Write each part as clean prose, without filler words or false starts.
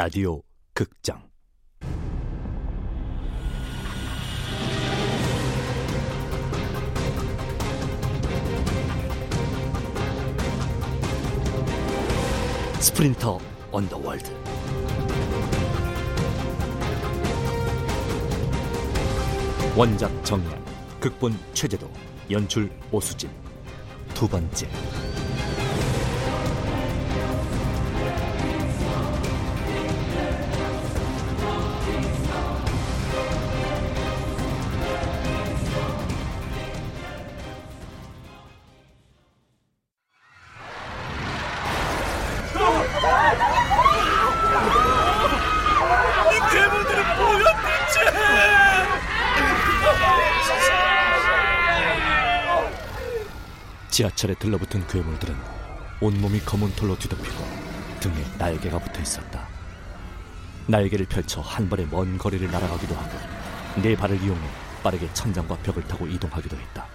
라디오 극장 스프린터 언더월드 원작 정이안, 극본 최재도, 연출 오수진. 두 번째. 지하철에 들러붙은 괴물들은 온몸이 검은 털로 뒤덮이고 등에 날개가 붙어있었다. 날개를 펼쳐 한 번에 먼 거리를 날아가기도 하고 네 발을 이용해 빠르게 천장과 벽을 타고 이동하기도 했다.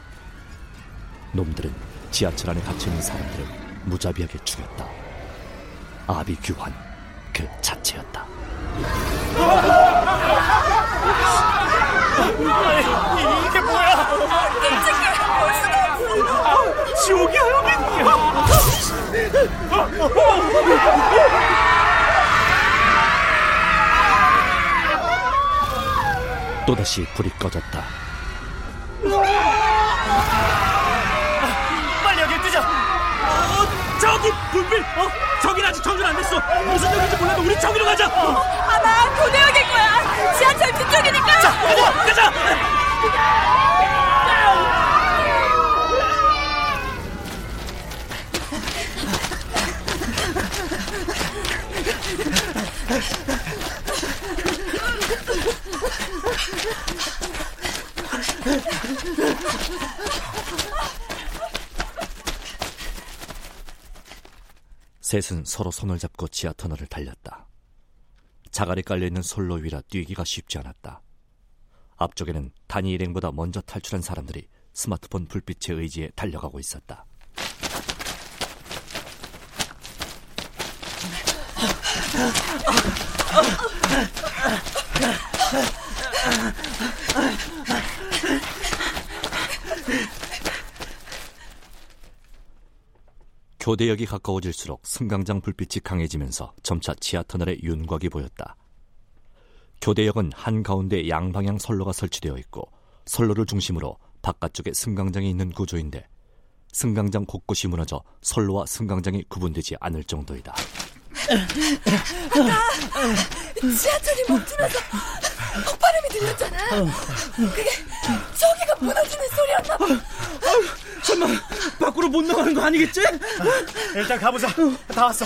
놈들은 지하철 안에 갇혀있는 사람들을 무자비하게 죽였다. 아비규환 그 자체였다. 이게 뭐야? 끔찍해! 지옥이 하여민이야. 또다시 불이 꺼졌다. 빨리 여기 뜨자. 저기 불빛. 저긴 아직 정전 안 됐어. 무슨 적인지 몰라도 우리 저기로 가자. 아마 도대역일 거야. 지하철 뒤쪽이니까. 자, 가자. 셋은 서로 손을 잡고 지하 터널을 달렸다. 자갈이 깔려있는 솔로 위라 뛰기가 쉽지 않았다. 앞쪽에는 단위 일행보다 먼저 탈출한 사람들이 스마트폰 불빛의 의지에 달려가고 있었다. 교대역이 가까워질수록 승강장 불빛이 강해지면서 점차 지하터널의 윤곽이 보였다. 교대역은 한가운데 양방향 선로가 설치되어 있고 선로를 중심으로 바깥쪽에 승강장이 있는 구조인데 승강장 곳곳이 무너져 선로와 승강장이 구분되지 않을 정도이다. 아까 지하철이 멈추면서 콧바람이 들렸잖아. 그게 저기가 무너지는 소리였나 봐. 설마 밖으로 못 나가는 거 아니겠지? 일단 가보자. 다 왔어.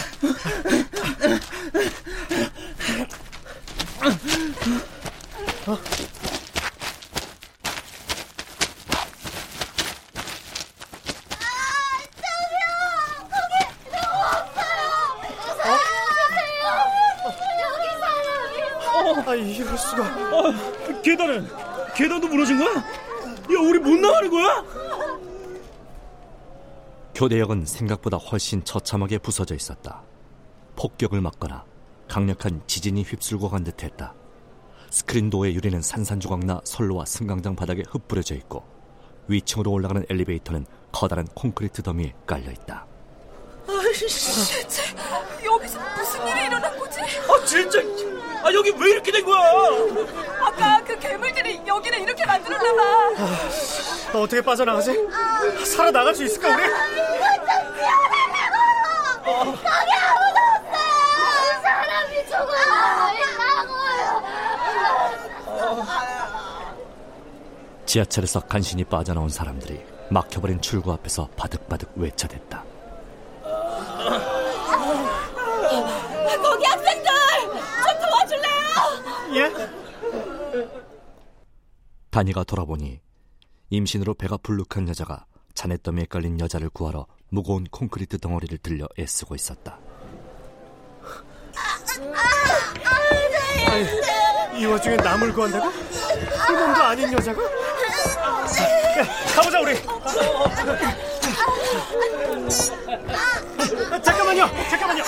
이럴 수가. 계단도 무너진 거야? 야, 우리 못 나가는 거야? 교대역은 생각보다 훨씬 처참하게 부서져 있었다. 폭격을 맞거나 강력한 지진이 휩쓸고 간 듯했다. 스크린도어의 유리는 산산조각나 선로와 승강장 바닥에 흩뿌려져 있고 위층으로 올라가는 엘리베이터는 커다란 콘크리트 더미에 깔려있다. 대체 여기서 무슨 일이 일어난 거지? 진짜 여기 왜 이렇게 된 거야? 아까 그 괴물들이 여기를 이렇게 만들었나 봐. 어떻게 빠져나가지? 살아나갈 수 있을까 우리? 좀 뛰어내려고! 거기 아무도 없어요! 사람이 죽어요! 지하철에서 간신히 빠져나온 사람들이 막혀버린 출구 앞에서 바득바득 외쳐댔다. 거기 학생들! 좀 도와줄래요? 예? 다니가 돌아보니 임신으로 배가 불룩한 여자가 자네더미에 깔린 여자를 구하러 무거운 콘크리트 덩어리를 들려 애쓰고 있었다. 이 와중에 남을 구한다고? 이 몸도 아닌 여자가? 가보자 우리! 잠깐만요, 잠깐만요.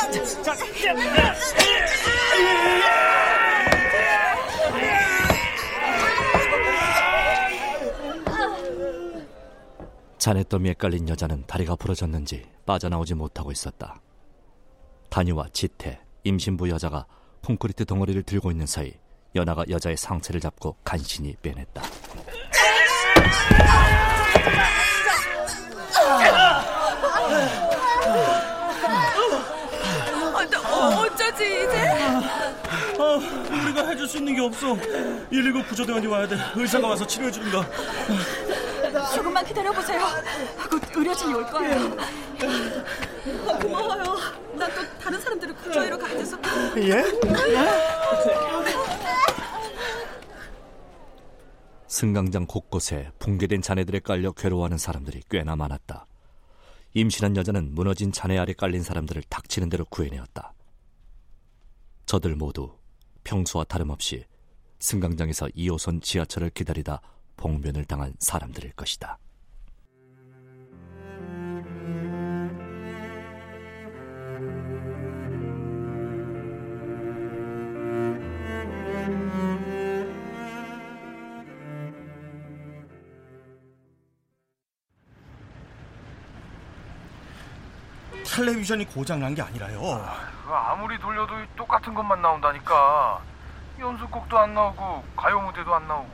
잔해더미에 깔린 여자는 다리가 부러졌는지 빠져나오지 못하고 있었다. 단유와 지태, 임신부 여자가 콘크리트 덩어리를 들고 있는 사이 연아가 여자의 상체를 잡고 간신히 빼냈다. 어쩌지 이제? 우리가 해줄 수 있는 게 없어. 119 구조대원이 와야 돼. 의사가 와서 치료해 줍니다. 조금만 기다려보세요. 곧 의료진이 올 거예요. 고마워요. 나 또 다른 사람들을 구조하러 가야 돼서. 예? 승강장 곳곳에 붕괴된 잔해들에 깔려 괴로워하는 사람들이 꽤나 많았다. 임신한 여자는 무너진 잔해 아래 깔린 사람들을 닥치는 대로 구해내었다. 저들 모두 평소와 다름없이 승강장에서 2호선 지하철을 기다리다 봉변을 당한 사람들일 것이다. 텔레비전이 고장난 게 아니라요. 아무리 돌려도 똑같은 것만 나온다니까. 연습곡도 안 나오고 가요 무대도 안 나오고.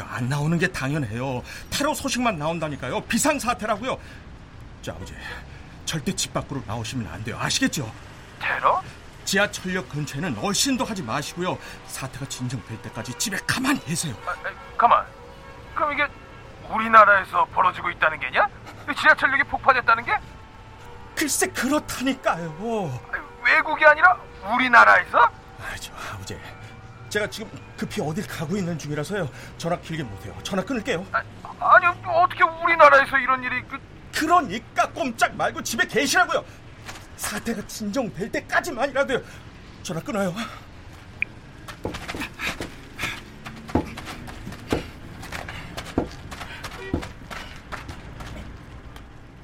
안 나오는 게 당연해요. 테러 소식만 나온다니까요. 비상사태라고요. 저 아버지, 절대 집 밖으로 나오시면 안 돼요. 아시겠죠? 테러? 지하철역 근처에는 얼씬도 하지 마시고요. 사태가 진정될 때까지 집에 가만히 계세요. 가만? 그럼 이게 우리나라에서 벌어지고 있다는 게냐? 지하철역이 폭파됐다는 게? 글쎄 그렇다니까요. 외국이 아니라 우리나라에서? 아버지, 제가 지금 급히 어딜 가고 있는 중이라서요. 전화 길게 못해요. 전화 끊을게요. 아니요, 어떻게 우리나라에서 이런 일이... 그러니까 꼼짝 말고 집에 계시라고요. 사태가 진정될 때까지만이라도요. 전화 끊어요.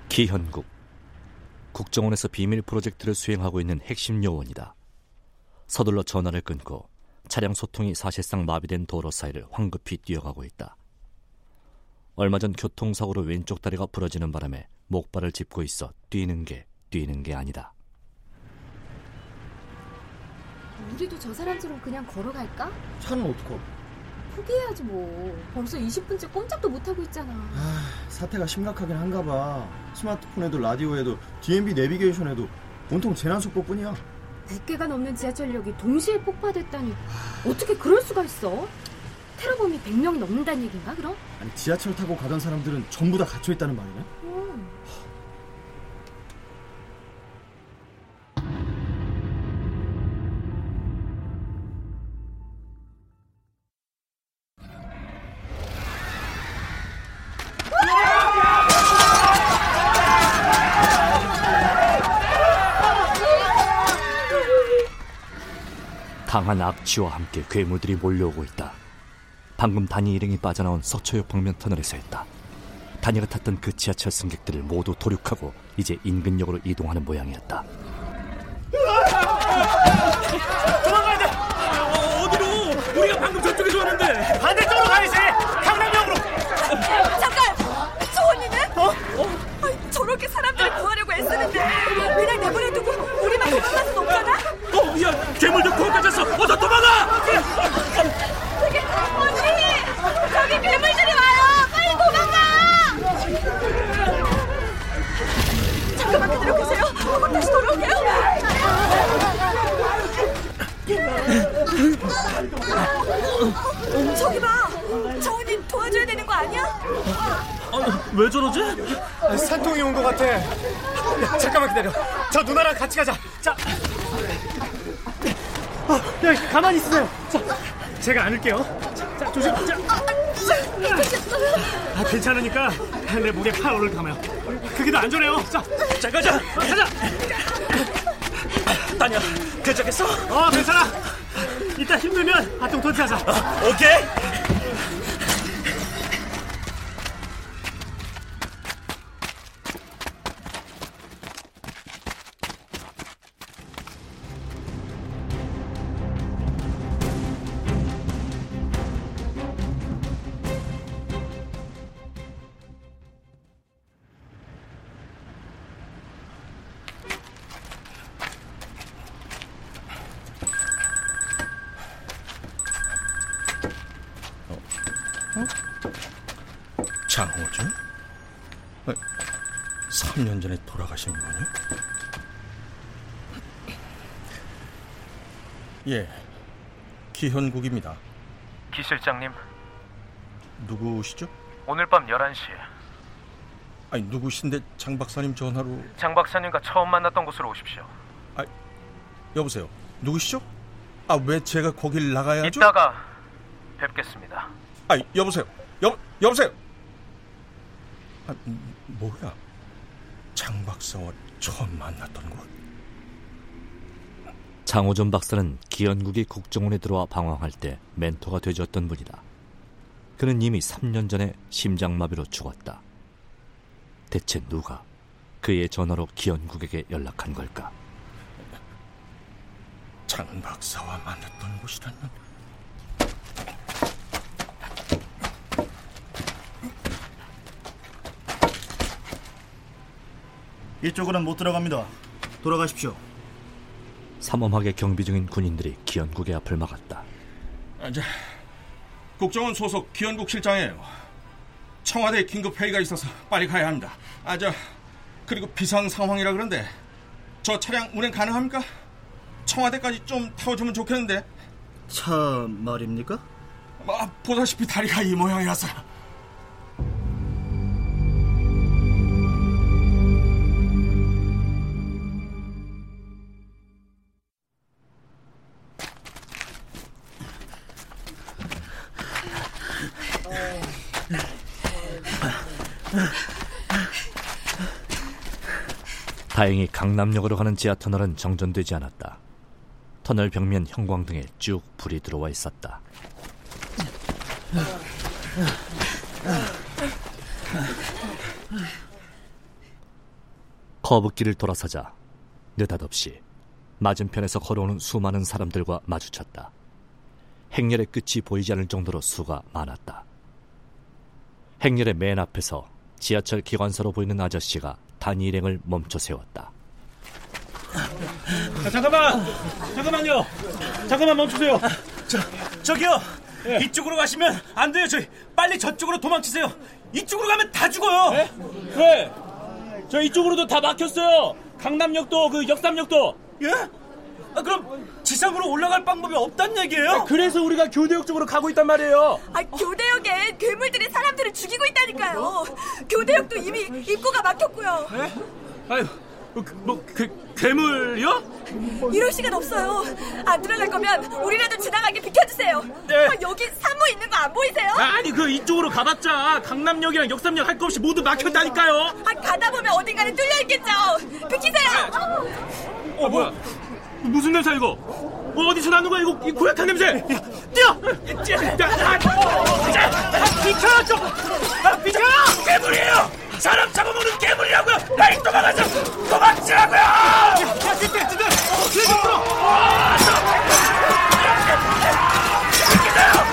기현국, 국정원에서 비밀 프로젝트를 수행하고 있는 핵심 요원이다. 서둘러 전화를 끊고 차량 소통이 사실상 마비된 도로 사이를 황급히 뛰어가고 있다. 얼마 전 교통사고로 왼쪽 다리가 부러지는 바람에 목발을 짚고 있어 뛰는 게 아니다. 우리도 저 사람처럼 그냥 걸어갈까? 차는 어떡하고? 포기해야지 뭐. 벌써 20분째 꼼짝도 못하고 있잖아. 사태가 심각하긴 한가 봐. 스마트폰에도 라디오에도 DMB 내비게이션에도 온통 재난속보뿐이야. 100개가 넘는 지하철역이 동시에 폭파됐다니. 어떻게 그럴 수가 있어? 테러범이 100명이 넘는다는 얘기인가 그럼? 아니, 지하철 타고 가던 사람들은 전부 다 갇혀있다는 말이네? 강한 악취와 함께 괴물들이 몰려오고 있다. 방금 단이 일행이 빠져나온 서초역 방면 터널에서였다. 단이가 탔던 그 지하철 승객들을 모두 도륙하고 이제 인근역으로 이동하는 모양이었다. 도망가야 돼! 어디로? 우리가 방금 저쪽에서 왔는데! 반대쪽으로 가야지! 강남역으로! 잠깐! 저 언니는? 아니, 저렇게 사람들을 구하려고 애쓰는데 그냥 내버려두고 우리만 도망갈 순 없잖아? 야, 괴물들 구원까지였어. 어서 도망가! 저기, 언니! 저기 괴물들이 와요! 빨리 도망가! 잠깐만 기다려 계세요. 다시 돌아올게요. 저기 봐! 저 언니 도와줘야 되는 거 아니야? 왜 저러지? 산통이 온 것 같아. 야, 잠깐만 기다려. 저 누나랑 같이 가자. 자. 야, 가만히 있으세요. 자, 제가 안을게요. 자, 조심. 자. 괜찮으니까 내 목에 파워를 감아요. 그게 더 안전해요. 자, 가자. 다녀, 괜찮겠어? 괜찮아. 이따 힘들면 아동 터치하자. 오케이. 어? 장호전? 3년 전에 돌아가신 분이요? 예, 기현국입니다. 기 실장님. 누구시죠? 오늘 밤 11시에. 아니, 누구신데 장 박사님 전화로... 장 박사님과 처음 만났던 곳으로 오십시오. 아, 여보세요. 누구시죠? 아, 왜 제가 거길 나가야 하죠? 이따가 뵙겠습니다. 아, 여보세요. 여보세요. 아, 뭐야? 장 박사와 처음 만났던 곳. 장호전 박사는 기현국이 국정원에 들어와 방황할 때 멘토가 되어줬던 분이다. 그는 이미 3년 전에 심장마비로 죽었다. 대체 누가 그의 전화로 기현국에게 연락한 걸까? 장 박사와 만났던 곳이라면... 이쪽으로는 못 들어갑니다. 돌아가십시오. 삼엄하게 경비 중인 군인들이 기현국의 앞을 막았다. 이제 국정원 소속 기현국 실장이에요. 청와대에 긴급 회의가 있어서 빨리 가야 합니다. 그리고 비상 상황이라 그런데 저 차량 운행 가능합니까? 청와대까지 좀 태워주면 좋겠는데. 차 말입니까? 보다시피 다리가 이 모양이라서. 다행히 강남역으로 가는 지하터널은 정전되지 않았다. 터널 벽면 형광등에 쭉 불이 들어와 있었다. 커브길을 돌아서자 느닷없이 맞은편에서 걸어오는 수많은 사람들과 마주쳤다. 행렬의 끝이 보이지 않을 정도로 수가 많았다. 행렬의 맨 앞에서 지하철 기관사로 보이는 아저씨가 단위 일행을 멈춰 세웠다. 잠깐만요. 잠깐만 멈추세요. 저기요. 예. 이쪽으로 가시면 안 돼요. 저희 빨리 저쪽으로 도망치세요. 이쪽으로 가면 다 죽어요. 네? 그래. 저 이쪽으로도 다 막혔어요. 강남역도 역삼역도. 예? 그럼 지상으로 올라갈 방법이 없단 얘기예요? 그래서 우리가 교대역 쪽으로 가고 있단 말이에요. 교대역에 괴물들이 사람들을 죽이고 있다니까요. 교대역도 이미 입구가 막혔고요. 네? 아유, 괴물이요? 이럴 시간 없어요. 안 들어갈 거면 우리라도 지나가게 비켜주세요. 네. 여기 산모 있는 거 안 보이세요? 아니, 이쪽으로 가봤자 강남역이랑 역삼역 할 거 없이 모두 막혔다니까요. 가다 보면 어딘가는 뚫려 있겠죠. 비키세요. 뭐야? 무슨 냄새 이거? 어디서 나는 거야 이거? 이 고약한 냄새! 비켜! 좀! 비켜! 괴물이에요! 사람 잡아먹는 괴물이라고요! 빨리 도망가서 도망치라고요! 꽉 잡아요! 자, 가자!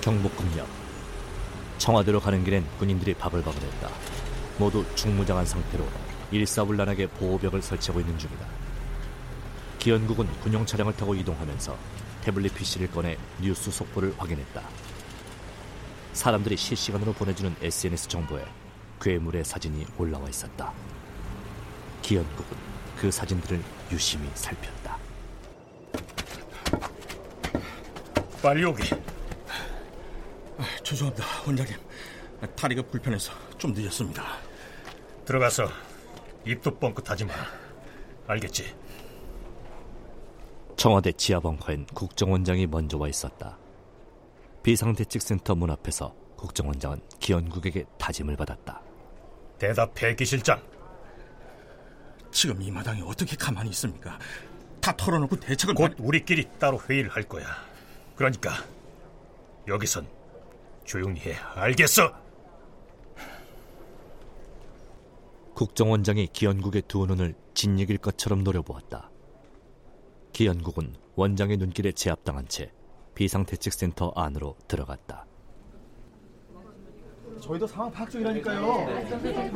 경복궁역. 청와대로 가는 길엔 군인들이 바글바글했다. 모두 중무장한 상태로 일사불란하게 보호벽을 설치하고 있는 중이다. 기현국은 군용 차량을 타고 이동하면서 태블릿 PC를 꺼내 뉴스 속보를 확인했다. 사람들이 실시간으로 보내주는 SNS 정보에 괴물의 사진이 올라와 있었다. 기현국은 그 사진들을 유심히 살폈다. 빨리 오게. 죄송합니다, 원장님. 다리가 불편해서 좀 늦었습니다. 들어가서 입도 뻥끗하지 마. 알겠지? 청와대 지하 벙커엔 국정원장이 먼저 와 있었다. 비상대책센터 문 앞에서 국정원장은 기현국에게 다짐을 받았다. 대답해, 기실장. 지금 이 마당에 어떻게 가만히 있습니까? 다 털어놓고 대책을 곧 우리끼리 따로 회의를 할 거야. 그러니까 여기선 조용히 해. 알겠어? 국정원장이 기현국의 두 눈을 진이길 것처럼 노려보았다. 기현국은 원장의 눈길에 제압당한 채 비상대책센터 안으로 들어갔다. 저희도 상황 파악 중이라니까요.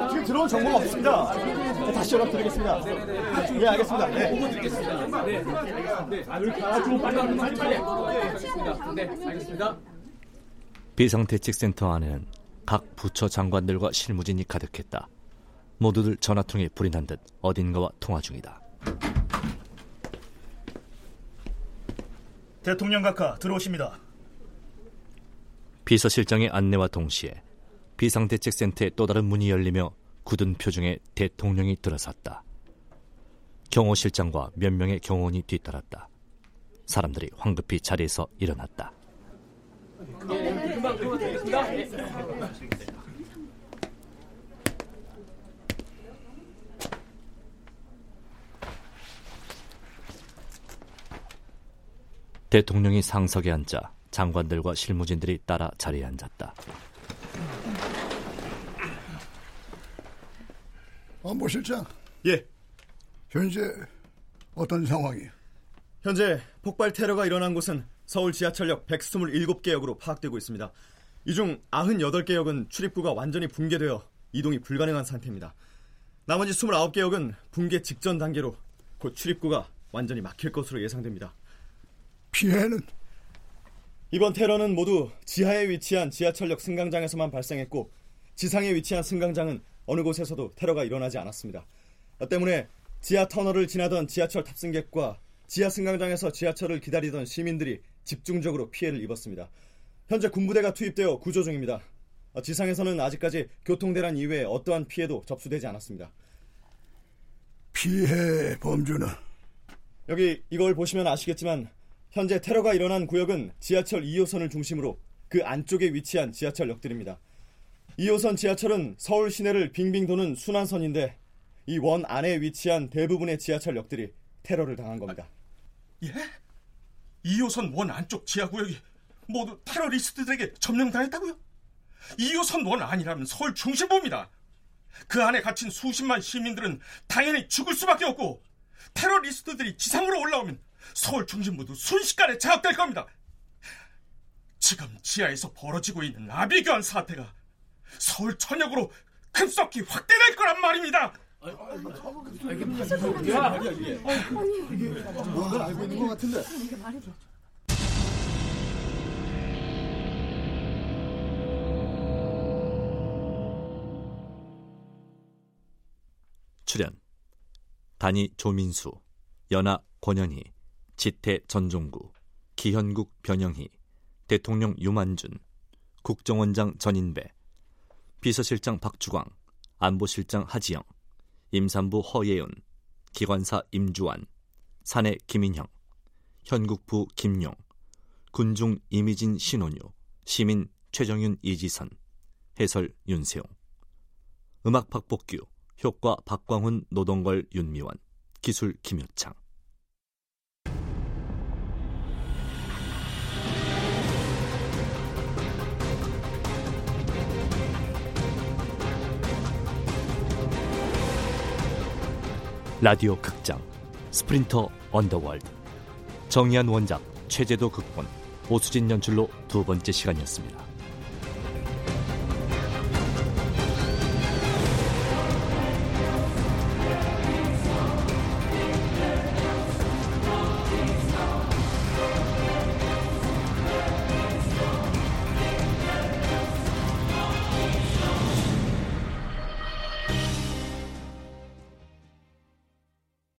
지금 들어온 정보가 없습니다. 다시 연락드리겠습니다. 네, 알겠습니다. 알겠습니다. 비상대책센터 안에는 각 부처 장관들과 실무진이 가득했다. 모두들 전화통에 불이 난 듯 어딘가와 통화 중이다. 대통령 각하 들어오십니다. 비서실장의 안내와 동시에 비상대책센터의 또 다른 문이 열리며 굳은 표정의 대통령이 들어섰다. 경호실장과 몇 명의 경호원이 뒤따랐다. 사람들이 황급히 자리에서 일어났다. 대통령이 상석에 앉자 장관들과 실무진들이 따라 자리에 앉았다. 안보실장. 예. 현재 어떤 상황이에요? 현재 폭발 테러가 일어난 곳은 서울 지하철역 127개역으로 파악되고 있습니다. 이 중 98개역은 출입구가 완전히 붕괴되어 이동이 불가능한 상태입니다. 나머지 29개역은 붕괴 직전 단계로 곧 출입구가 완전히 막힐 것으로 예상됩니다. 피해는? 이번 테러는 모두 지하에 위치한 지하철역 승강장에서만 발생했고 지상에 위치한 승강장은 어느 곳에서도 테러가 일어나지 않았습니다. 때문에 지하 터널을 지나던 지하철 탑승객과 지하 승강장에서 지하철을 기다리던 시민들이 집중적으로 피해를 입었습니다. 현재 군부대가 투입되어 구조 중입니다. 지상에서는 아직까지 교통대란 이외에 어떠한 피해도 접수되지 않았습니다. 피해 범주는? 여기 이걸 보시면 아시겠지만 현재 테러가 일어난 구역은 지하철 2호선을 중심으로 그 안쪽에 위치한 지하철역들입니다. 2호선 지하철은 서울 시내를 빙빙 도는 순환선인데 이 원 안에 위치한 대부분의 지하철역들이 테러를 당한 겁니다. 아, 예? 2호선 원 안쪽 지하구역이 모두 테러리스트들에게 점령당했다고요? 2호선 원 안이라면 서울 중심부입니다. 그 안에 갇힌 수십만 시민들은 당연히 죽을 수밖에 없고 테러리스트들이 지상으로 올라오면 서울 중심부도 순식간에 장악될 겁니다. 지금 지하에서 벌어지고 있는 아비규환 사태가 서울 전역으로 급속히 확대될 거란 말입니다. 뭔가 알고 있는 것 같은데. 출연 단이 조민수, 연아 권연희, 지태 전종구, 기현국 변영희, 대통령 유만준, 국정원장 전인배, 비서실장 박주광, 안보실장 하지영, 임산부 허예은, 기관사 임주환, 사내 김인형, 현국부 김용, 군중 이미진 신원유, 시민 최정윤 이지선, 해설 윤세용, 음악 박복규, 효과 박광훈 노동걸 윤미원, 기술 김효창. 라디오 극장 스프린터 언더월드, 정이안 원작, 최재도 극본, 오수진 연출로 두 번째 시간이었습니다.